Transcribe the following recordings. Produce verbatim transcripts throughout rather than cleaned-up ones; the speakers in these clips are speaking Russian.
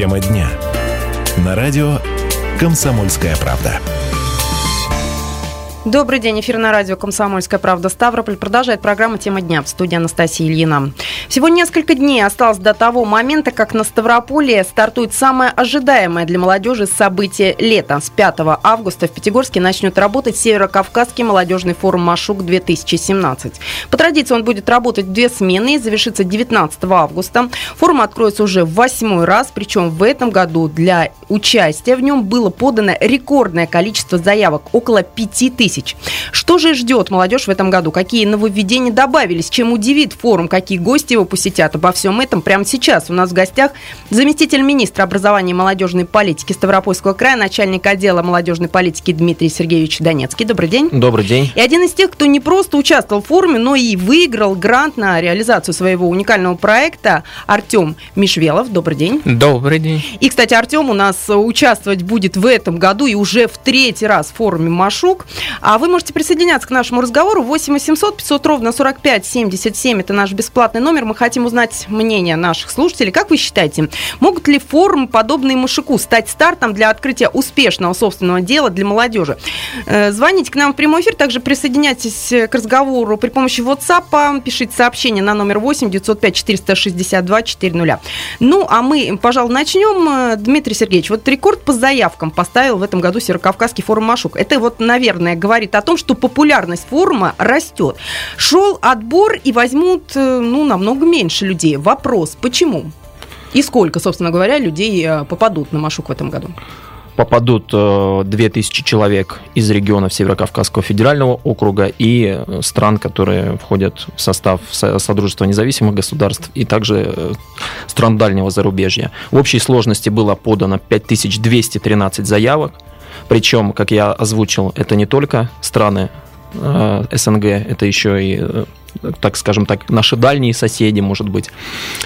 Тема дня. На радио «Комсомольская правда». Добрый день. Эфир на радио «Комсомольская правда» Ставрополь. Продолжает программа «Тема дня». В студии Анастасия Ильина. Всего несколько дней осталось до того момента, как на Ставрополье стартует самое ожидаемое для молодежи событие лета. С пятого августа в Пятигорске начнет работать Северо-Кавказский молодежный форум «Машук-две тысячи семнадцать». По традиции он будет работать в две смены и завершится девятнадцатого августа. Форум откроется уже в восьмой раз, причем в этом году для участия в нем было подано рекордное количество заявок – около пяти тысяч. Что же ждет молодежь в этом году? Какие нововведения добавились? Чем удивит форум? Какие гости его посетят? Обо всем этом прямо сейчас у нас в гостях заместитель министра образования и молодежной политики Ставропольского края, начальник отдела молодежной политики Дмитрий Сергеевич Донецкий. Добрый день. Добрый день. И один из тех, кто не просто участвовал в форуме, но и выиграл грант на реализацию своего уникального проекта, Артем Мишвелов. Добрый день. Добрый день. И, кстати, Артем у нас участвовать будет в этом году и уже в третий раз в форуме «Машук». А вы можете присоединяться к нашему разговору. восемь восемьсот пятьсот ровно сорок пять семьдесят семь. Это наш бесплатный номер. Мы хотим узнать мнение наших слушателей. Как вы считаете, могут ли форумы, подобные Машуку, стать стартом для открытия успешного собственного дела для молодежи? Звоните к нам в прямой эфир. Также присоединяйтесь к разговору при помощи WhatsApp. Пишите сообщение на номер восемь девятьсот пять четыреста шестьдесят два четыреста. Ну, а мы, пожалуй, начнем. Дмитрий Сергеевич, вот рекорд по заявкам поставил в этом году Северо-Кавказский форум «Машук». Это вот, наверное, говорит о том, что популярность форума растет. Шел отбор, и возьмут, ну, намного меньше людей. Вопрос, почему? И сколько, собственно говоря, людей попадут на Машук в этом году? Попадут э, две тысячи человек из регионов Северо-Кавказского федерального округа и стран, которые входят в состав со- Содружества независимых государств и также э, стран дальнего зарубежья. В общей сложности было подано пять тысяч двести тринадцать заявок. Причем, как я озвучил, это не только страны э, эс эн гэ, это еще и, э, так скажем так, наши дальние соседи, может быть.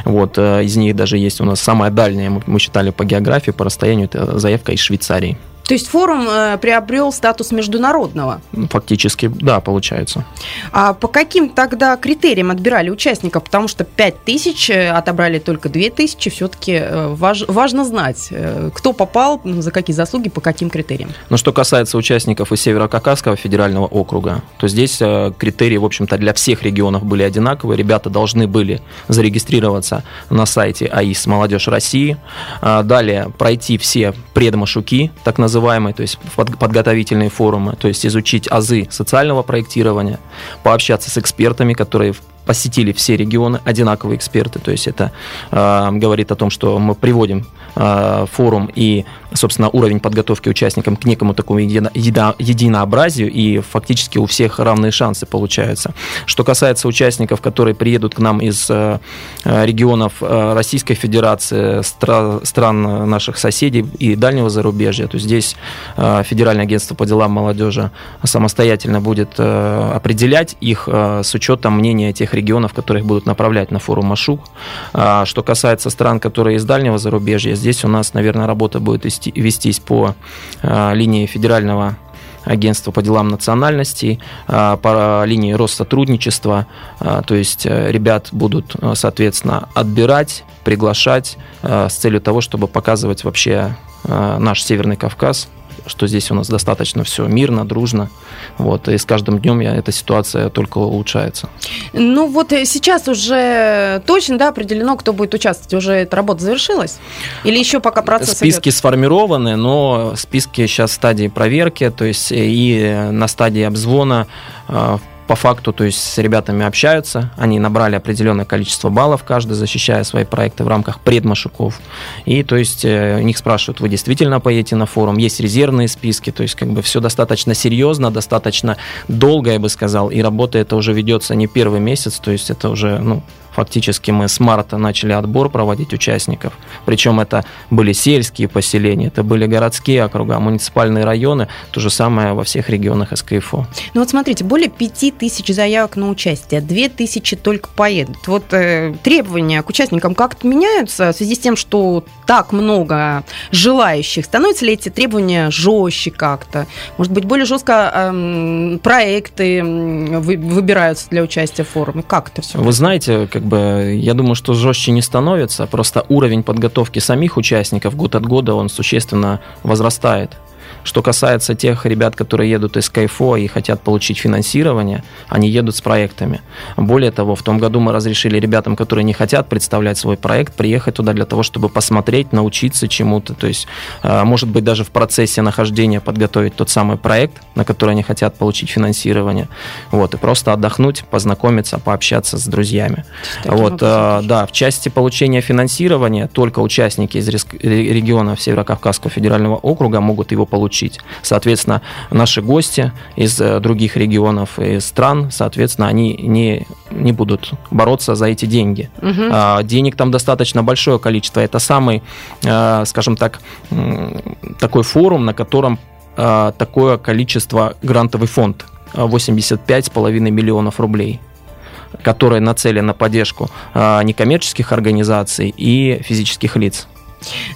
Вот, э, из них даже есть у нас самая дальняя, мы, мы считали по географии, по расстоянию, это заявка из Швейцарии. То есть форум э, приобрел статус международного? Фактически, да, получается. А по каким тогда критериям отбирали участников? Потому что пять тысяч, отобрали только две тысячи. Все-таки важ, важно знать, кто попал, за какие заслуги, по каким критериям. Ну, что касается участников из Северо-Кавказского федерального округа, то здесь э, критерии, в общем-то, для всех регионов были одинаковые. Ребята должны были зарегистрироваться на сайте АИС Молодежь России, э, далее пройти все предмашуки, так называемые, то есть подготовительные форумы, то есть изучить азы социального проектирования, пообщаться с экспертами, которые посетили все регионы, одинаковые эксперты, то есть это э, говорит о том, что мы приводим э, форум и, собственно, уровень подготовки участникам к некому такому едино, едино, единообразию, и фактически у всех равные шансы получаются. Что касается участников, которые приедут к нам из э, регионов э, Российской Федерации, стра- стран наших соседей и дальнего зарубежья, то здесь э, Федеральное агентство по делам молодежи самостоятельно будет э, определять их э, с учетом мнения тех регионов, которых будут направлять на форум Машук. А, что касается стран, которые из дальнего зарубежья, здесь у нас, наверное, работа будет вести, вестись по а, линии Федерального агентства по делам национальностей, а, по линии Россотрудничества. А, то есть ребят будут, соответственно, отбирать, приглашать а, с целью того, чтобы показывать вообще а, наш Северный Кавказ, что здесь у нас достаточно все мирно, дружно. Вот, и с каждым днем я, эта ситуация только улучшается. Ну вот сейчас уже точно, да, определено, кто будет участвовать. Уже эта работа завершилась? Или еще пока процесс идет? Списки сформированы, но списки сейчас в стадии проверки, то есть и на стадии обзвона. По факту, то есть с ребятами общаются, они набрали определенное количество баллов, каждый защищая свои проекты в рамках предмашуков. И, то есть, у них спрашивают, вы действительно поедете на форум, есть резервные списки, то есть, как бы, все достаточно серьезно, достаточно долго, я бы сказал, и работа эта уже ведется не первый месяц, то есть, это уже, ну, фактически мы с марта начали отбор проводить участников. Причем это были сельские поселения, это были городские округа, муниципальные районы. То же самое во всех регионах СКФО. Ну вот смотрите, более пяти тысяч заявок на участие, две тысячи только поедут. Вот э, требования к участникам как-то меняются в связи с тем, что так много желающих. Становятся ли эти требования жестче как-то? Может быть, более жестко э, проекты выбираются для участия в форуме? Как это все? Вы знаете, как как бы, я думаю, что жестче не становится, просто уровень подготовки самих участников год от года, он существенно возрастает. Что касается тех ребят, которые едут из КФО и хотят получить финансирование, они едут с проектами. Более того, в том году мы разрешили ребятам, которые не хотят представлять свой проект, приехать туда для того, чтобы посмотреть, научиться чему-то. То есть, может быть, даже в процессе нахождения подготовить тот самый проект, на который они хотят получить финансирование. Вот, и просто отдохнуть, познакомиться, пообщаться с друзьями. Вот, да, в части получения финансирования только участники из регионов Северо-Кавказского федерального округа могут его получить. Соответственно, наши гости из других регионов и стран, соответственно, они не, не будут бороться за эти деньги. Угу. Денег там достаточно большое количество. Это самый, скажем так, такой форум, на котором такое количество, грантовый фонд, восемьдесят пять целых пять десятых миллионов рублей, который нацелен на поддержку некоммерческих организаций и физических лиц.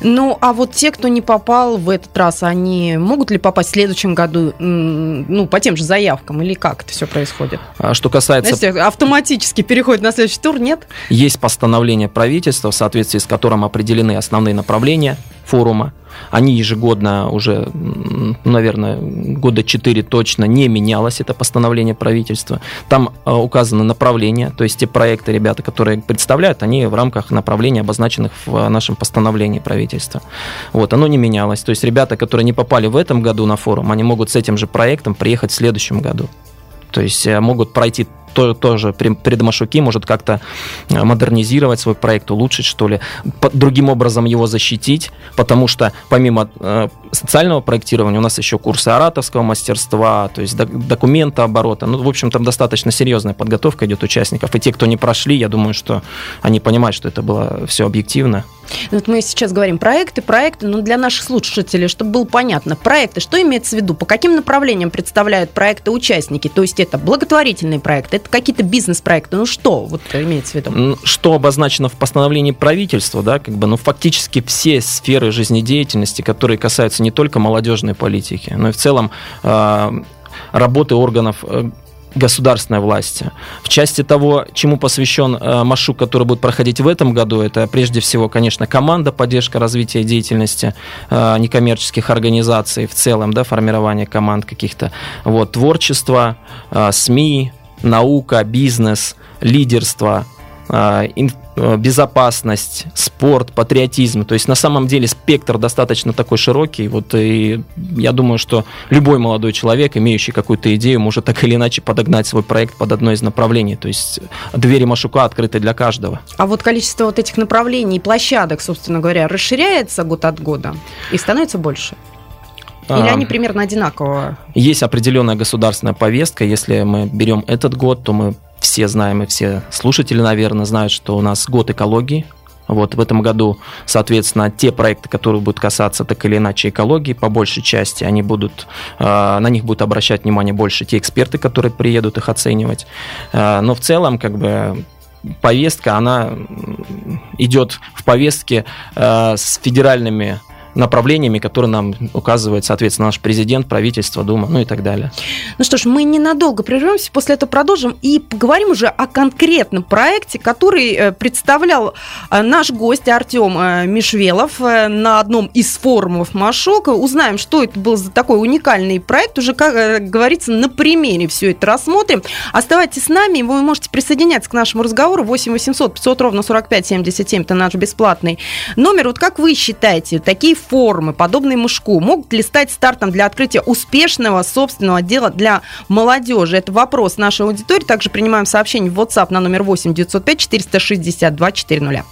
Ну, а вот те, кто не попал в этот раз, они могут ли попасть в следующем году, ну, по тем же заявкам, или как это все происходит? Что касается... Знаете, автоматически переходит на следующий тур, нет? Есть постановление правительства, в соответствии с которым определены основные направления форума. Они ежегодно уже, наверное, года четыре точно не менялось это постановление правительства. Там указаны направления, то есть те проекты, ребята, которые представляют, они в рамках направлений, обозначенных в нашем постановлении правительства. Вот, оно не менялось. То есть ребята, которые не попали в этом году на форум, они могут с этим же проектом приехать в следующем году. То есть могут пройти тоже предмашуки, может как-то модернизировать свой проект, улучшить, что ли, другим образом его защитить, потому что помимо социального проектирования у нас еще курсы ораторского мастерства, то есть документооборота. Ну, в общем, там достаточно серьезная подготовка идет участников. И те, кто не прошли, я думаю, что они понимают, что это было все объективно. Вот мы сейчас говорим проекты, проекты, но для наших слушателей, чтобы было понятно, проекты, что имеется в виду, по каким направлениям представляют проекты участники, то есть это благотворительные проекты, это какие-то бизнес-проекты, ну что вот имеется в виду? Что обозначено в постановлении правительства, да, как бы, ну фактически все сферы жизнедеятельности, которые касаются не только молодежной политики, но и в целом э, работы органов э, государственной власти. В части того, чему посвящен э, Машук, который будет проходить в этом году, это прежде всего, конечно, команда, поддержка развития деятельности э, некоммерческих организаций в целом, да, формирование команд каких-то, вот, творчество, э, СМИ, наука, бизнес, лидерство, э, ин- безопасность, спорт, патриотизм. То есть на самом деле спектр достаточно такой широкий. Вот, и я думаю, что любой молодой человек, имеющий какую-то идею, может так или иначе подогнать свой проект под одно из направлений. То есть двери Машука открыты для каждого. А вот количество вот этих направлений и площадок, собственно говоря, расширяется год от года и становится больше? Или они примерно одинаково? Есть определенная государственная повестка. Если мы берем этот год, то мы все знаем, и все слушатели, наверное, знают, что у нас год экологии. Вот в этом году, соответственно, те проекты, которые будут касаться так или иначе экологии, по большей части, они будут, на них будут обращать внимание больше те эксперты, которые приедут их оценивать. Но в целом, как бы, повестка, она идет в повестке с федеральными направлениями, которые нам указывает, соответственно, наш президент, правительство, Дума, ну и так далее. Ну что ж, мы ненадолго прервемся, после этого продолжим и поговорим уже о конкретном проекте, который представлял наш гость Артем Мишвелов на одном из форумов Машук. Узнаем, что это был за такой уникальный проект, уже, как говорится, на примере все это рассмотрим. Оставайтесь с нами, вы можете присоединяться к нашему разговору. восемь восемьсот пятьсот ровно сорок пять семьдесят семь, это наш бесплатный номер. Вот как вы считаете, такие формы, подобные Машуку, могут ли стать стартом для открытия успешного собственного дела для молодежи? Это вопрос нашей аудитории. Также принимаем сообщение в WhatsApp на номер восемь девятьсот пять четыреста шестьдесят два четыреста.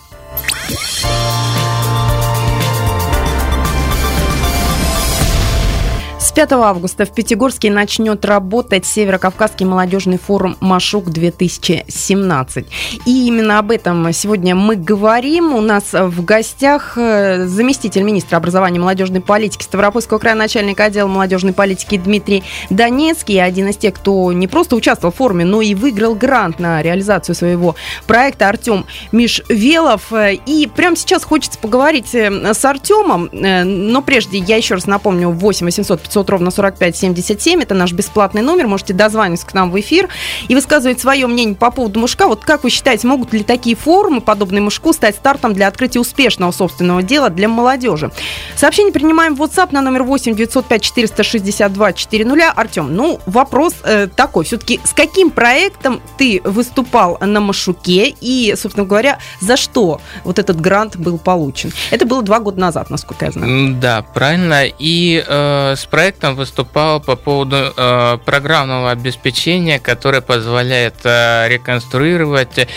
С пятого августа в Пятигорске начнет работать Северо-Кавказский молодежный форум Машук две тысячи семнадцать. И именно об этом сегодня мы говорим. У нас в гостях заместитель министра образования и молодежной политики Ставропольского края, начальник отдела молодежной политики Дмитрий Донецкий. Один из тех, кто не просто участвовал в форуме, но и выиграл грант на реализацию своего проекта, Артем Мишвелов. И прямо сейчас хочется поговорить с Артемом. Но прежде я еще раз напомню, восемь восемьсот пятьсот восемь девятьсот ровно сорок пять семьдесят семь. Это наш бесплатный номер. Можете дозвониться к нам в эфир и высказывать свое мнение по поводу мужика. Вот как вы считаете, могут ли такие форумы, подобные мужику, стать стартом для открытия успешного собственного дела для молодежи? Сообщение принимаем в WhatsApp на номер восемь девятьсот пять четыреста шестьдесят два четыреста. Артем, ну, вопрос э, такой. Все-таки с каким проектом ты выступал на Машуке и, собственно говоря, за что вот этот грант был получен? Это было два года назад, насколько я знаю. Да, правильно. И э, с проектом выступал по поводу э, программного обеспечения, которое позволяет э, реконструировать э,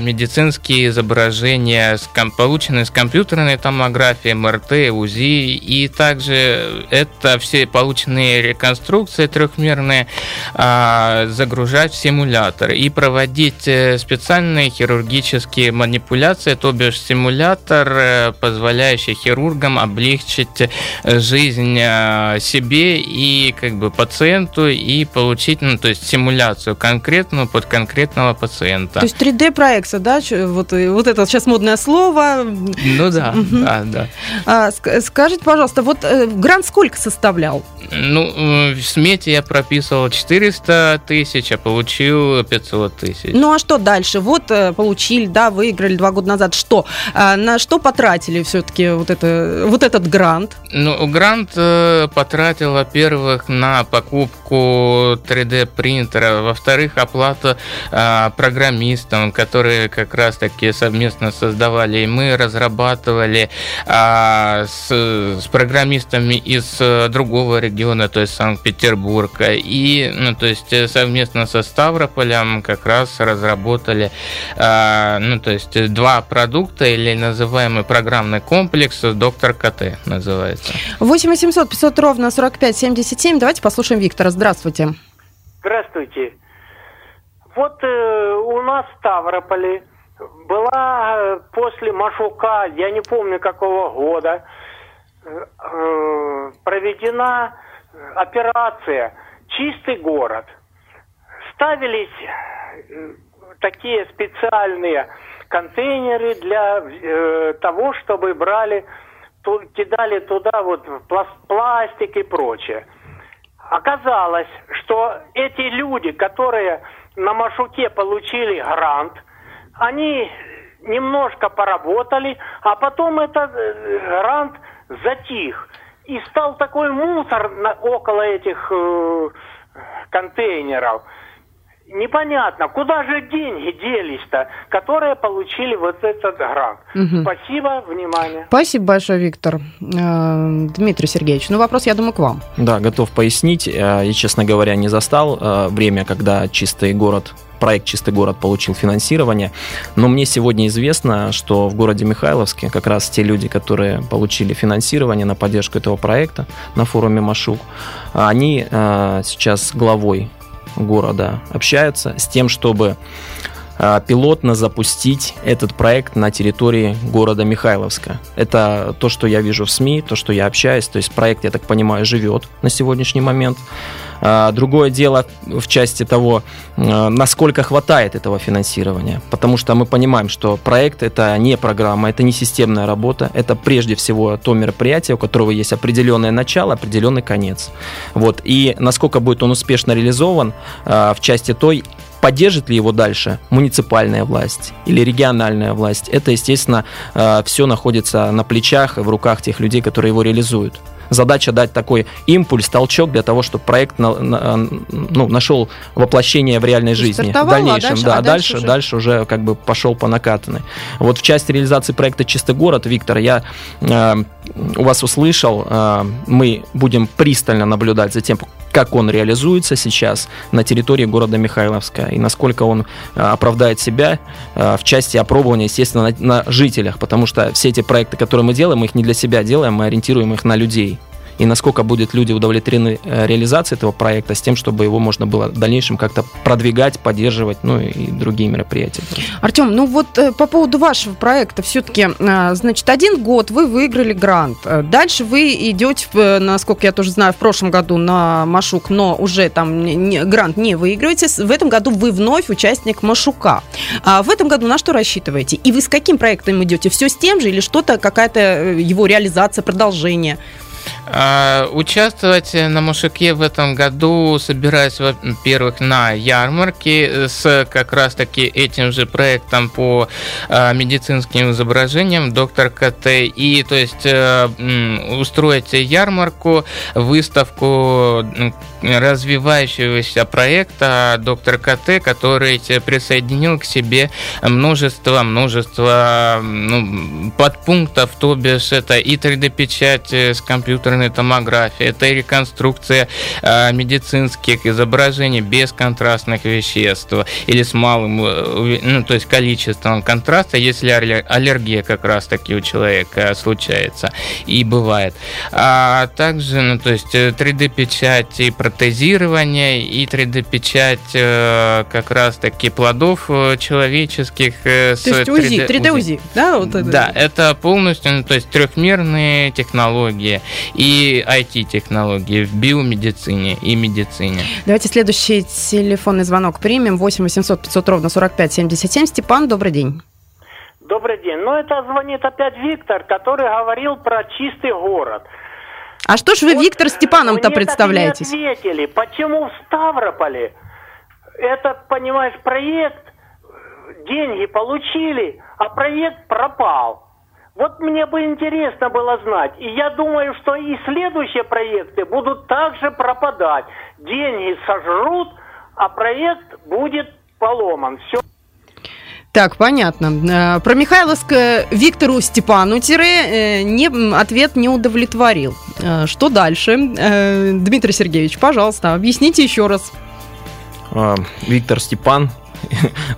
медицинские изображения, с ком- полученные с компьютерной томографии, эм эр тэ, УЗИ. И также это все полученные реконструкции трехмерные э, загружать в симулятор и проводить специальные хирургические манипуляции, то бишь симулятор, позволяющий хирургам облегчить жизнь себе и как бы пациенту и получить, ну, то есть симуляцию конкретную под конкретного пациента. То есть три дэ-проекция, да? Вот, вот это сейчас модное слово. Ну да, угу. да, да. А, скажите, пожалуйста, вот грант сколько составлял? Ну, в смете я прописывал четыреста тысяч, а получил пятьсот тысяч. Ну, а что дальше? Вот получили, да, выиграли два года назад. Что? На что потратили все-таки вот, это, вот этот грант? Ну, грант потратил, во-первых, на покупку три дэ-принтера, во-вторых, оплату а, программистам, которые как раз-таки совместно создавали, и мы разрабатывали а, с, с программистами из другого региона, то есть Санкт-Петербурга, и, ну, то есть совместно со Ставрополем как раз разработали, а, ну, то есть два продукта, или называемый программный комплекс «Доктор КТ» называется. восемь восемьсот пятьсот ровно сорок пять семьдесят семь. Давайте послушаем Виктора. Здравствуйте. Здравствуйте. Вот э, у нас в Ставрополе была э, после Машука, я не помню какого года, э, проведена операция «Чистый город». Ставились э, такие специальные контейнеры для э, того, чтобы брали, ту, кидали туда вот пластик и прочее. Оказалось, что эти люди, которые на Машуке получили грант, они немножко поработали, а потом этот грант затих. И стал такой мусор на, около этих э, контейнеров. Непонятно, куда же деньги делись-то, которые получили вот этот грант. Угу. Спасибо, внимание. Спасибо большое, Виктор. Дмитрий Сергеевич, ну вопрос, я думаю, к вам. Да, готов пояснить. Я, честно говоря, не застал время, когда «Чистый город», проект «Чистый город» получил финансирование, но мне сегодня известно, что в городе Михайловске как раз те люди, которые получили финансирование на поддержку этого проекта на форуме Машук, они сейчас главой города общаются с тем, чтобы э, пилотно запустить этот проект на территории города Михайловска. Это то, что я вижу в СМИ, то, что я общаюсь. То есть проект, я так понимаю, живет на сегодняшний момент. Э, другое дело в части того, э, насколько хватает этого финансирования. Потому что мы понимаем, что проект – это не программа, это не системная работа. Это прежде всего то мероприятие, у которого есть определенное начало, определенный конец. Вот. И насколько будет он успешно реализован э, в части той, поддержит ли его дальше муниципальная власть или региональная власть, это, естественно, все находится на плечах и в руках тех людей, которые его реализуют. Задача дать такой импульс, толчок для того, чтобы проект на, на, ну, нашел воплощение в реальной жизни. В дальнейшем, а дальше, да, а дальше, дальше, уже... дальше уже как бы пошел по накатанной. Вот в части реализации проекта «Чистый город», Виктор, я э, у вас услышал, э, мы будем пристально наблюдать за тем, как он реализуется сейчас на территории города Михайловска и насколько он оправдает себя в части опробования, естественно, на, на жителях, потому что все эти проекты, которые мы делаем, мы их не для себя делаем, мы ориентируем их на людей. И насколько будут люди удовлетворены реализацией этого проекта, с тем, чтобы его можно было в дальнейшем как-то продвигать, поддерживать, ну и другие мероприятия. Артем, ну вот по поводу вашего проекта, все-таки, значит, один год вы выиграли грант, дальше вы идете, насколько я тоже знаю, в прошлом году на Машук, но уже там грант не выигрываете, в этом году вы вновь участник Машука. А в этом году на что рассчитываете? И вы с каким проектом идете? Все с тем же или что-то, какая-то его реализация, продолжение? Участвовать на Машуке в этом году собираюсь, во-первых, на ярмарке с как раз-таки этим же проектом по медицинским изображениям «Доктор КТ». И, то есть, устроить ярмарку, выставку развивающегося проекта «Доктор КТ», который присоединил к себе множество, множество ну, подпунктов, то бишь это и три дэ-печать с компьютером, томография, это реконструкция э, медицинских изображений без контрастных веществ или с малым, ну, то есть количеством контраста, если аллергия как раз таки у человека случается и бывает. А также, ну, то есть три дэ-печать и протезирование, и три дэ-печать э, как раз таки плодов человеческих. Э, то есть УЗИ, три дэ-УЗИ, да? Вот это. Да, это полностью, ну, то есть трехмерные технологии. И ай ти-технологии в биомедицине и медицине. Давайте следующий телефонный звонок примем. восемь восемьсот пятьсот ровно сорок пять семьдесят семь. Степан, добрый день. Добрый день. Ну, это звонит опять Виктор, который говорил про чистый город. А что ж вы, вот, Виктор, Степаном-то представляетесь? Мне так и не ответили, почему в Ставрополе этот, понимаешь, проект, деньги получили, а проект пропал. Вот мне бы интересно было знать. И я думаю, что и следующие проекты будут также пропадать. Деньги сожрут, а проект будет поломан. Все. Так, понятно. Про Михайловск Виктору Степану тире не, ответ не удовлетворил. Что дальше? Дмитрий Сергеевич, пожалуйста, объясните еще раз. Виктор Степан.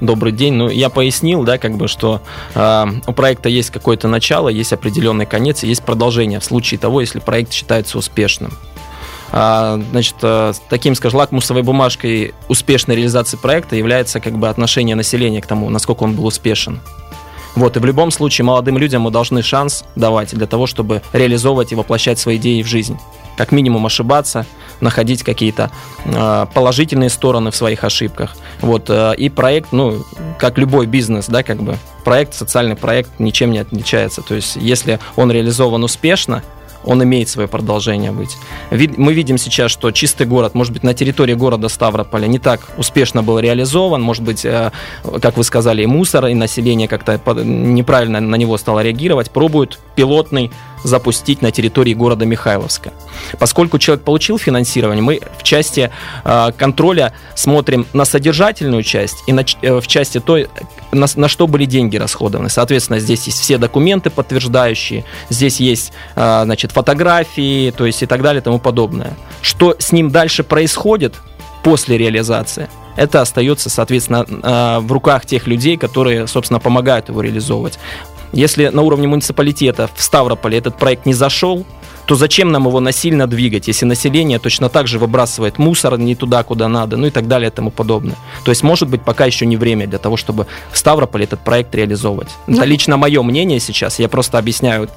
Добрый день. Ну, я пояснил, да, как бы, что э, у проекта есть какое-то начало, есть определенный конец, есть продолжение в случае того, если проект считается успешным. А, значит, э, таким, скажем, лакмусовой бумажкой успешной реализации проекта является, как бы, отношение населения к тому, насколько он был успешен. Вот, и в любом случае молодым людям мы должны шанс давать для того, чтобы реализовывать и воплощать свои идеи в жизнь. Как минимум ошибаться, находить какие-то э, положительные стороны в своих ошибках. Вот, э, и проект, ну, как любой бизнес, да, как бы, проект, социальный проект ничем не отличается. То есть, если он реализован успешно, он имеет свое продолжение быть. Вид- мы видим сейчас, что чистый город, может быть, на территории города Ставрополя не так успешно был реализован, может быть, э, как вы сказали, и мусор, и население как-то под- неправильно на него стало реагировать, пробуют пилотный запустить на территории города Михайловска. Поскольку человек получил финансирование, мы в части э, контроля смотрим на содержательную часть и на, э, в части той, на, на что были деньги расходованы. Соответственно, здесь есть все документы подтверждающие, здесь есть э, значит, фотографии, то есть и так далее и тому подобное. Что с ним дальше происходит после реализации, это остается, соответственно, э, в руках тех людей, которые, собственно, помогают его реализовывать. Если на уровне муниципалитета в Ставрополе этот проект не зашел, то зачем нам его насильно двигать, если население точно так же выбрасывает мусор не туда, куда надо, ну и так далее и тому подобное. То есть, может быть, пока еще не время для того, чтобы в Ставрополе этот проект реализовывать. Ну, это лично мое мнение сейчас, я просто объясняю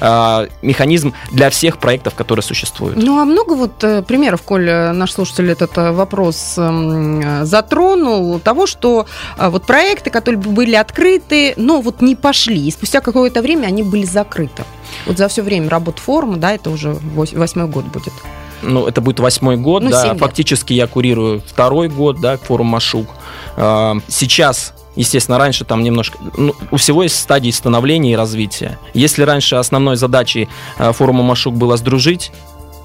э, механизм для всех проектов, которые существуют. Ну, а много вот э, примеров, коль наш слушатель этот вопрос э, затронул, того, что э, вот проекты, которые были открыты, но вот не пошли, и спустя какое-то время они были закрыты. Вот за все время работ форума, да, это уже восьмой год будет. Ну, это будет восьмой год, ну, да. Фактически я курирую второй год, да, форум Машук. Сейчас, естественно, раньше там немножко... Ну, у всего есть стадии становления и развития. Если раньше основной задачей форума Машук было сдружить,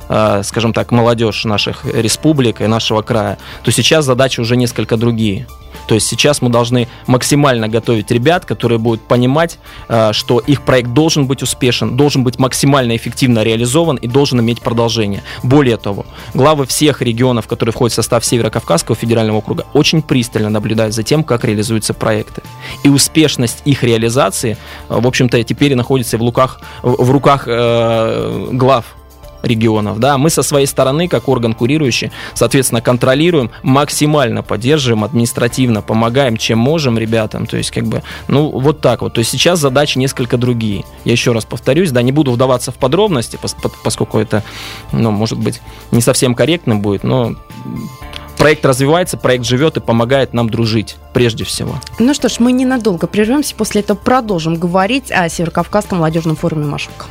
скажем так, молодежь наших республик и нашего края, то сейчас задачи уже несколько другие. То есть сейчас мы должны максимально готовить ребят, которые будут понимать, что их проект должен быть успешен, должен быть максимально эффективно реализован и должен иметь продолжение. Более того, главы всех регионов, которые входят в состав Северо-Кавказского федерального округа, очень пристально наблюдают за тем, как реализуются проекты. И успешность их реализации, в общем-то, теперь находится в руках, в руках э, глав регионов, да, мы со своей стороны, как орган курирующий, соответственно, контролируем, максимально поддерживаем, административно помогаем, чем можем ребятам, то есть, как бы, ну, вот так вот, то есть сейчас задачи несколько другие, я еще раз повторюсь, да, не буду вдаваться в подробности, пос- поскольку это, ну, может быть, не совсем корректно будет, но... Проект развивается, проект живет и помогает нам дружить, прежде всего. Ну что ж, мы ненадолго прервемся, после этого продолжим говорить о Северо-Кавказском молодежном форуме «Машук».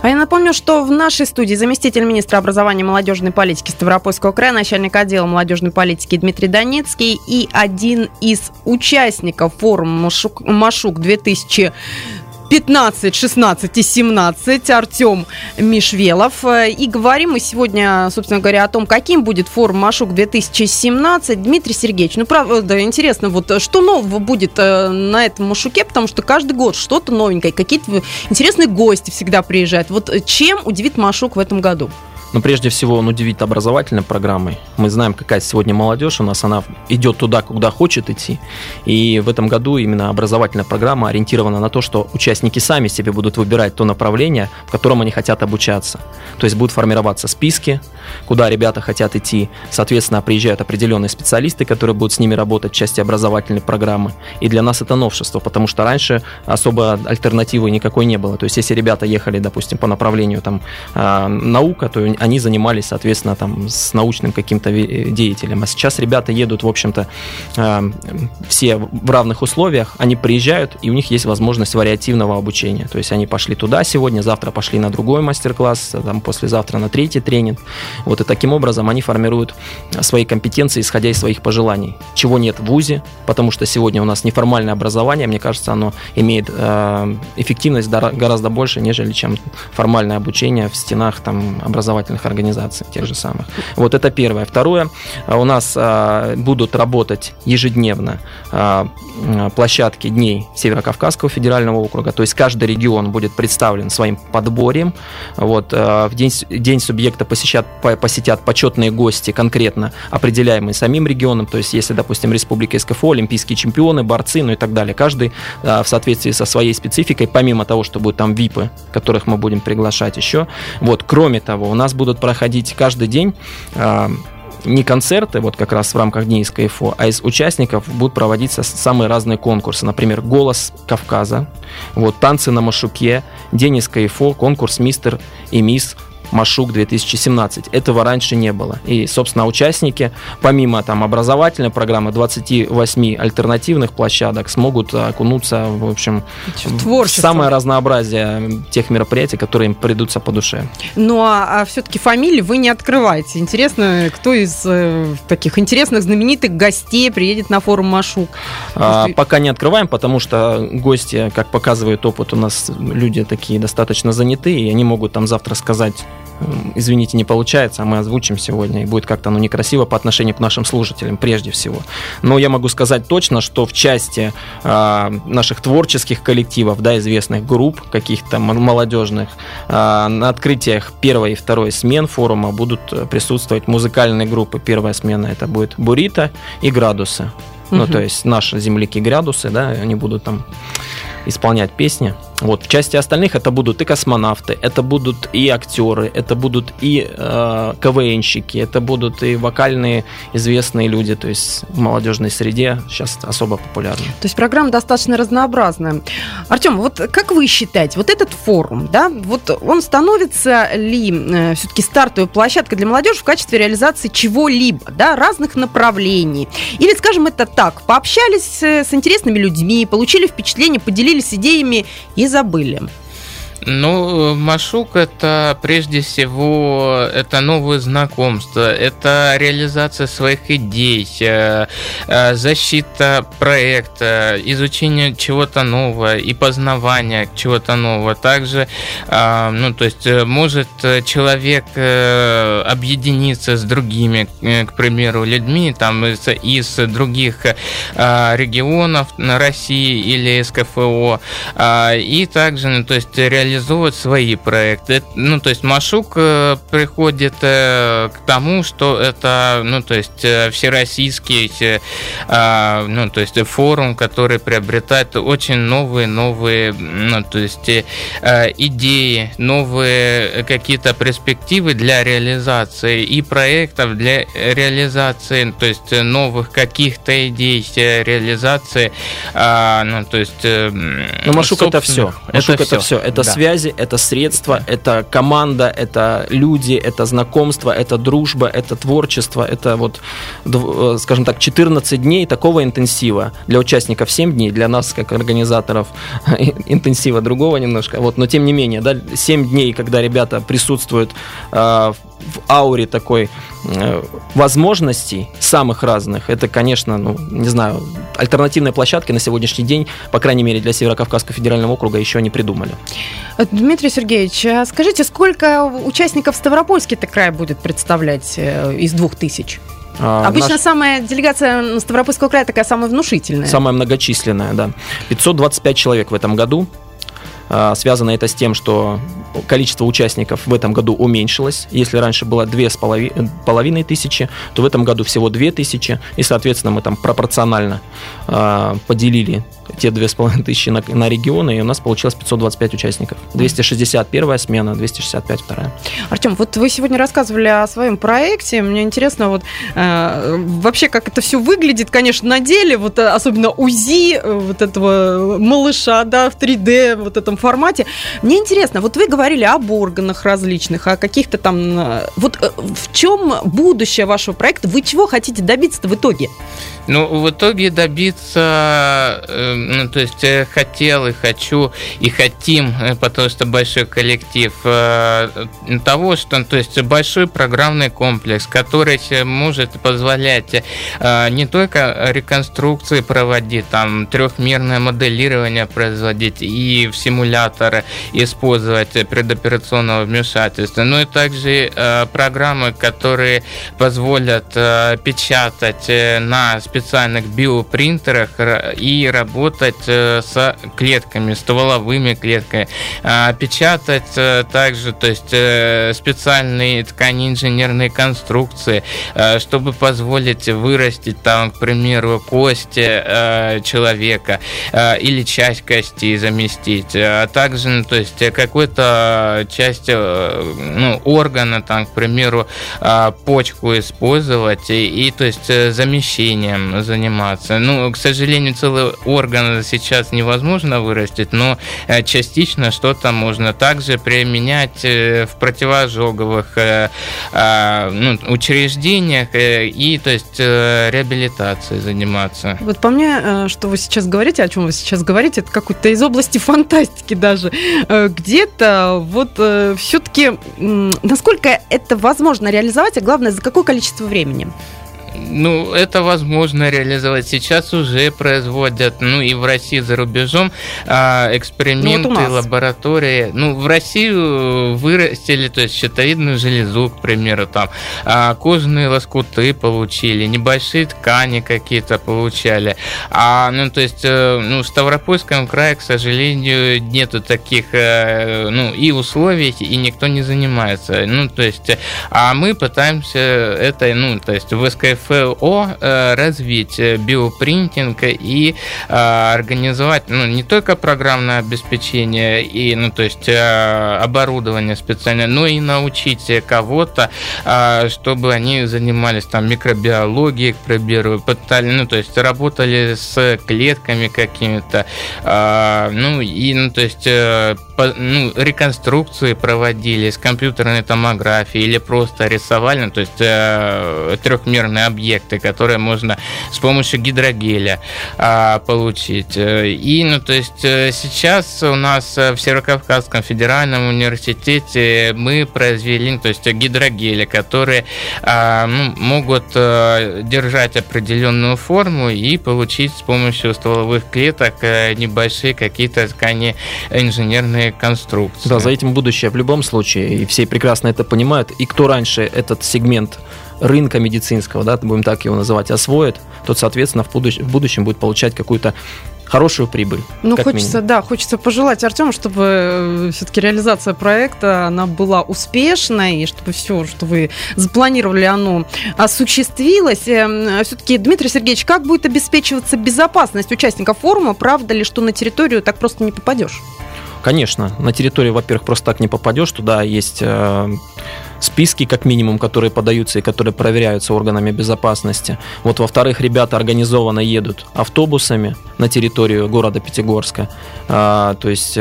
А я напомню, что в нашей студии заместитель министра образования и молодежной политики Ставропольского края, начальник отдела молодежной политики Дмитрий Донецкий и один из участников форума «Машук-две тысячи семнадцать» пятнадцать, шестнадцать и семнадцать Артем Мишвелов. И говорим мы сегодня, собственно говоря, о том, каким будет форум Машук-две тысячи семнадцать. Дмитрий Сергеевич, ну правда, интересно, вот что нового будет на этом Машуке, потому что каждый год что-то новенькое, какие-то интересные гости всегда приезжают. Вот чем удивит Машук в этом году? Но прежде всего он удивит образовательной программой. Мы знаем, какая сегодня молодежь у нас, она идет туда, куда хочет идти. И в этом году именно образовательная программа ориентирована на то, что участники сами себе будут выбирать то направление, в котором они хотят обучаться. То есть будут формироваться списки, куда ребята хотят идти. Соответственно, приезжают определенные специалисты, которые будут с ними работать в части образовательной программы. И для нас это новшество, потому что раньше особо альтернативы никакой не было. То есть если ребята ехали, допустим, по направлению там, наука, то они занимались, соответственно, там, с научным каким-то деятелем. А сейчас ребята едут, в общем-то, э, все в равных условиях, они приезжают, и у них есть возможность вариативного обучения. То есть они пошли туда сегодня, завтра пошли на другой мастер-класс, там, послезавтра на третий тренинг. Вот и таким образом они формируют свои компетенции, исходя из своих пожеланий. Чего нет в вузе, потому что сегодня у нас неформальное образование, мне кажется, оно имеет э, эффективность гораздо больше, нежели чем формальное обучение в стенах там, образования. Организаций, тех же самых. Вот это первое. Второе, у нас а, будут работать ежедневно а, площадки дней Северо-Кавказского федерального округа, то есть каждый регион будет представлен своим подборьем. Вот, а, в день, день субъекта посещат, посетят почетные гости, конкретно определяемые самим регионом, то есть если, допустим, Республика СКФО, олимпийские чемпионы, борцы, ну и так далее. Каждый а, в соответствии со своей спецификой, помимо того, что будут там випы, которых мы будем приглашать еще. Вот, кроме того, у нас будут проходить каждый день э, не концерты, вот как раз в рамках Дней СКФО, а из участников будут проводиться самые разные конкурсы. Например, «Голос Кавказа», вот, «Танцы на Машуке», День СКФО, конкурс «Мистер и мисс Машук-две тысячи семнадцать». Этого раньше не было. И, собственно, участники, помимо там, образовательной программы, двадцать восемь альтернативных площадок смогут окунуться в общем в самое разнообразие тех мероприятий, которые им придутся по душе. Ну, а, а все-таки фамилии вы не открываете. Интересно, кто из э, таких интересных, знаменитых гостей приедет на форум Машук? А, Может, пока не открываем, потому что гости, как показывает опыт, у нас люди такие достаточно занятые, и они могут там завтра сказать: извините, не получается, а мы озвучим сегодня, и будет как-то оно некрасиво по отношению к нашим слушателям прежде всего. Но я могу сказать точно, что в части э, наших творческих коллективов, да, известных групп, каких-то молодежных, э, на открытиях первой и второй смен форума будут присутствовать музыкальные группы. Первая смена — это будет «Бурито» и «Градусы». Ну, угу. То есть наши земляки «Градусы», да, они будут там исполнять песни. Вот. В части остальных это будут и космонавты, это будут и актеры, это будут и э, КВНщики, это будут и вокальные известные люди, то есть в молодежной среде сейчас особо популярны. То есть программа достаточно разнообразная. Артем, вот как вы считаете, вот этот форум, да, вот он становится ли э, все-таки стартовой площадкой для молодежи в качестве реализации чего-либо, да, разных направлений? Или, скажем это так, пообщались с интересными людьми, получили впечатление, поделились идеями и забыли? Ну, Машук — это прежде всего это новые знакомства, это реализация своих идей, защита проекта, изучение чего-то нового и познавание чего-то нового. Также, ну, то есть может человек объединиться с другими, к примеру, людьми там, из, из других регионов России или СКФО, и также, ну, то есть реализация реализовывать свои проекты. Ну, то есть Машук приходит к тому, что это, ну, то есть всероссийский, ну, то есть форум, который приобретает очень новые, новые, ну, то есть идеи, новые какие-то перспективы для реализации и проектов для реализации, то есть новых каких-то идей реализации, ну, то есть. Но Машук — это все. Машук — это все. Это да. связи, это средства, это команда, это люди, это знакомство, это дружба, это творчество, это вот, скажем так, четырнадцать дней такого интенсива. Для участников семь дней, для нас, как организаторов, интенсива другого немножко. Вот, но тем не менее, да, семь дней, когда ребята присутствуют э, в ауре такой э, возможностей самых разных, это, конечно, ну, не знаю, альтернативные площадки на сегодняшний день, по крайней мере, для Северо-Кавказского федерального округа еще не придумали. Дмитрий Сергеевич, а скажите, сколько участников Ставропольский-то край будет представлять э, из двух тысяч? А, Обычно наш... самая делегация Ставропольского края такая самая внушительная. Самая многочисленная, да. пятьсот двадцать пять человек в этом году. Связано это с тем, что количество участников в этом году уменьшилось. Если раньше было две с половиной тысячи, то в этом году всего две тысячи. И, соответственно, мы там пропорционально э, поделили те две с половиной тысячи на, на регионы, и у нас получилось пятьсот двадцать пять участников. двести шестьдесят первая смена, двести шестьдесят пятая вторая. Артем, вот вы сегодня рассказывали о своем проекте. Мне интересно, вот, э, вообще, как это все выглядит, конечно, на деле. Вот, особенно УЗИ, вот этого малыша, да, в три дэ, вот этом формате. Мне интересно, вот вы говорили об органах различных, о каких-то там... Вот в чем будущее вашего проекта? Вы чего хотите добиться-то в итоге? Ну, в итоге добиться... Ну, то есть хотел и хочу, и хотим, потому что большой коллектив, того, что... То есть большой программный комплекс, который может позволять не только реконструкции проводить, там, трехмерное моделирование производить и всему использовать предоперационного вмешательства, ну и также э, программы, которые позволят э, печатать э, на специальных биопринтерах и работать э, с клетками, стволовыми клетками, э, печатать э, также, то есть э, специальные ткани инженерные конструкции, э, чтобы позволить вырастить там, к примеру, кости э, человека э, или часть костей заместить. А также, ну, то есть какую-то часть, ну, органа, там, к примеру, почку использовать и, и, то есть, замещением заниматься. Ну, к сожалению, целый орган сейчас невозможно вырастить, но частично что-то можно также применять в противоожоговых, ну, учреждениях и, то есть, реабилитацией заниматься. Вот по мне, что вы сейчас говорите, о чем вы сейчас говорите, это какой-то из области фантастики даже. Где-то вот все-таки насколько это возможно реализовать, а главное, за какое количество времени? Ну, это возможно реализовать. Сейчас уже производят, ну, и в России, за рубежом, э, эксперименты, ну, вот лаборатории. Ну, в России вырастили, то есть, щитовидную железу, к примеру, там, э, кожные лоскуты получили, небольшие ткани какие-то получали. А, ну, то есть, э, ну, в Ставропольском крае, к сожалению, нету таких, э, ну, и условий, и никто не занимается. Ну, то есть, э, а мы пытаемся это, ну, то есть, в СКФ ФО развить биопринтинг и а, организовать, ну, не только программное обеспечение и, ну, то есть, а, оборудование специальное, но и научить кого-то, а, чтобы они занимались там микробиологией, к примеру, пытали, ну, то есть работали с клетками какими-то, а, ну и, ну, то есть, по, ну, реконструкции проводили с компьютерной томографией или просто рисовали, ну, то есть а, трехмерные объекты, которые можно с помощью гидрогеля а, получить. И, ну, то есть сейчас у нас в Северо-Кавказском федеральном университете мы произвели, то есть, гидрогели, которые а, ну, могут а, держать определенную форму и получить с помощью стволовых клеток небольшие какие-то ткани инженерные конструкции. Да, за этим будущее в любом случае, и все прекрасно это понимают. И кто раньше этот сегмент рынка медицинского, да, будем так его называть, освоит, тот, соответственно, в, будущ- в будущем будет получать какую-то хорошую прибыль. Ну, хочется, минимум. да, хочется пожелать Артему, чтобы все-таки реализация проекта, она была успешной, и чтобы все, что вы запланировали, оно осуществилось. Все-таки, Дмитрий Сергеевич, как будет обеспечиваться безопасность участников форума? Правда ли, что на территорию так просто не попадешь? Конечно. На территорию, во-первых, просто так не попадешь. Туда есть... Э- списки, как минимум, которые подаются и которые проверяются органами безопасности. Вот, во-вторых, ребята организованно едут автобусами на территорию города Пятигорска. А, то есть...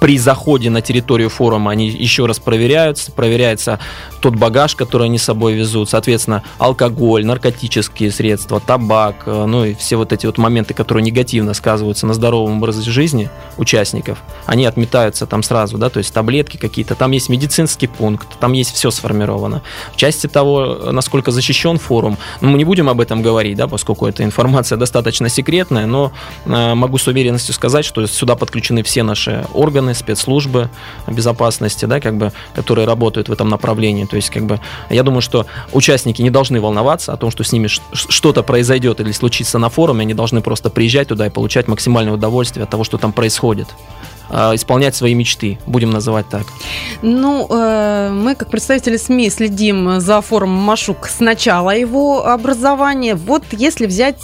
при заходе на территорию форума они еще раз проверяются, проверяется тот багаж, который они с собой везут, соответственно, алкоголь, наркотические средства, табак, ну и все вот эти вот моменты, которые негативно сказываются на здоровом образе жизни участников, они отметаются там сразу, да, то есть таблетки какие-то, там есть медицинский пункт, там есть все сформировано. В части того, насколько защищен форум, ну, мы не будем об этом говорить, да, поскольку эта информация достаточно секретная, но э, могу с уверенностью сказать, что сюда подключены все наши органы, спецслужбы безопасности, да, как бы, которые работают в этом направлении. То есть, как бы, я думаю, что участники не должны волноваться о том, что с ними что-то произойдет или случится на форуме. Они должны просто приезжать туда и получать максимальное удовольствие от того, что там происходит. Исполнять свои мечты, будем называть так. Ну, э, мы, как представители СМИ, следим за форумом Машук с начала его образования. Вот если взять,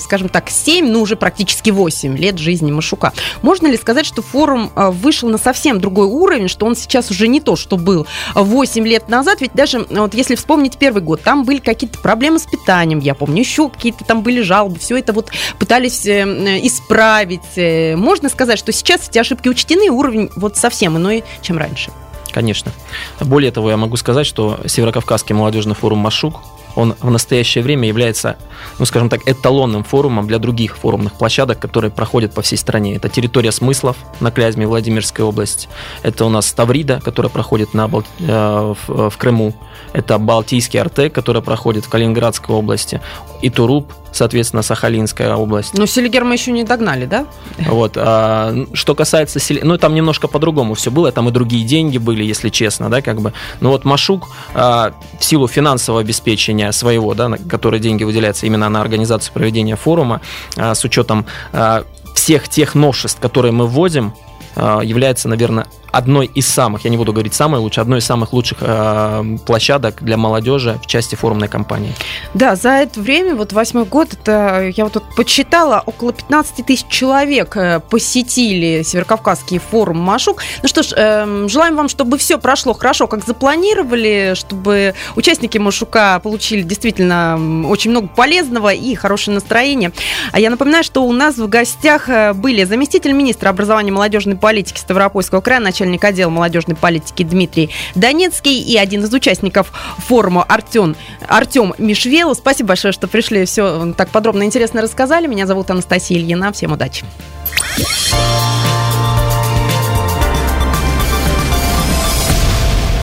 скажем так, семь, ну уже практически восемь лет жизни Машука, можно ли сказать, что форум вышел на совсем другой уровень, что он сейчас уже не то, что был восемь лет назад? Ведь даже, вот если вспомнить первый год, там были какие-то проблемы с питанием, я помню, еще какие-то там были жалобы, все это вот пытались исправить. Можно сказать, что сейчас эти ошибки учтены, уровень вот совсем иной, чем раньше? Конечно. Более того, я могу сказать, что Северо-Кавказский молодежный форум «Машук», он в настоящее время является, ну, скажем так, эталонным форумом для других форумных площадок, которые проходят по всей стране. Это территория Смыслов на Клязьме, Владимирская область. Это у нас Таврида, которая проходит на Балти... э, в, в Крыму. Это Балтийский Артек, который проходит в Калининградской области. И Туруп, соответственно, Сахалинская область. Но Селигер мы еще не догнали, да? Вот. А, что касается Селигера, ну, там немножко по-другому все было, там и другие деньги были, если честно, да, как бы. Но вот Машук а, в силу финансового обеспечения своего, да, на которые деньги выделяются именно на организацию проведения форума, а, с учетом а, всех тех новшеств, которые мы вводим, является, наверное, одной из самых, я не буду говорить самой лучшей, одной из самых лучших э, площадок для молодежи в части форумной кампании. Да, за это время, вот восьмой год, это, я вот тут подсчитала, около пятнадцать тысяч человек посетили Северокавказский форум Машук. Ну что ж, э, желаем вам, чтобы все прошло хорошо, как запланировали, чтобы участники Машука получили действительно очень много полезного и хорошее настроение. А я напоминаю, что у нас в гостях были заместитель министра образования и молодежной политики Ставропольского края, начальник отдела молодежной политики Дмитрий Донецкий и один из участников форума Артем, Артем Мишвелов. Спасибо большое, что пришли, все так подробно и интересно рассказали. Меня зовут Анастасия Ильина. Всем удачи.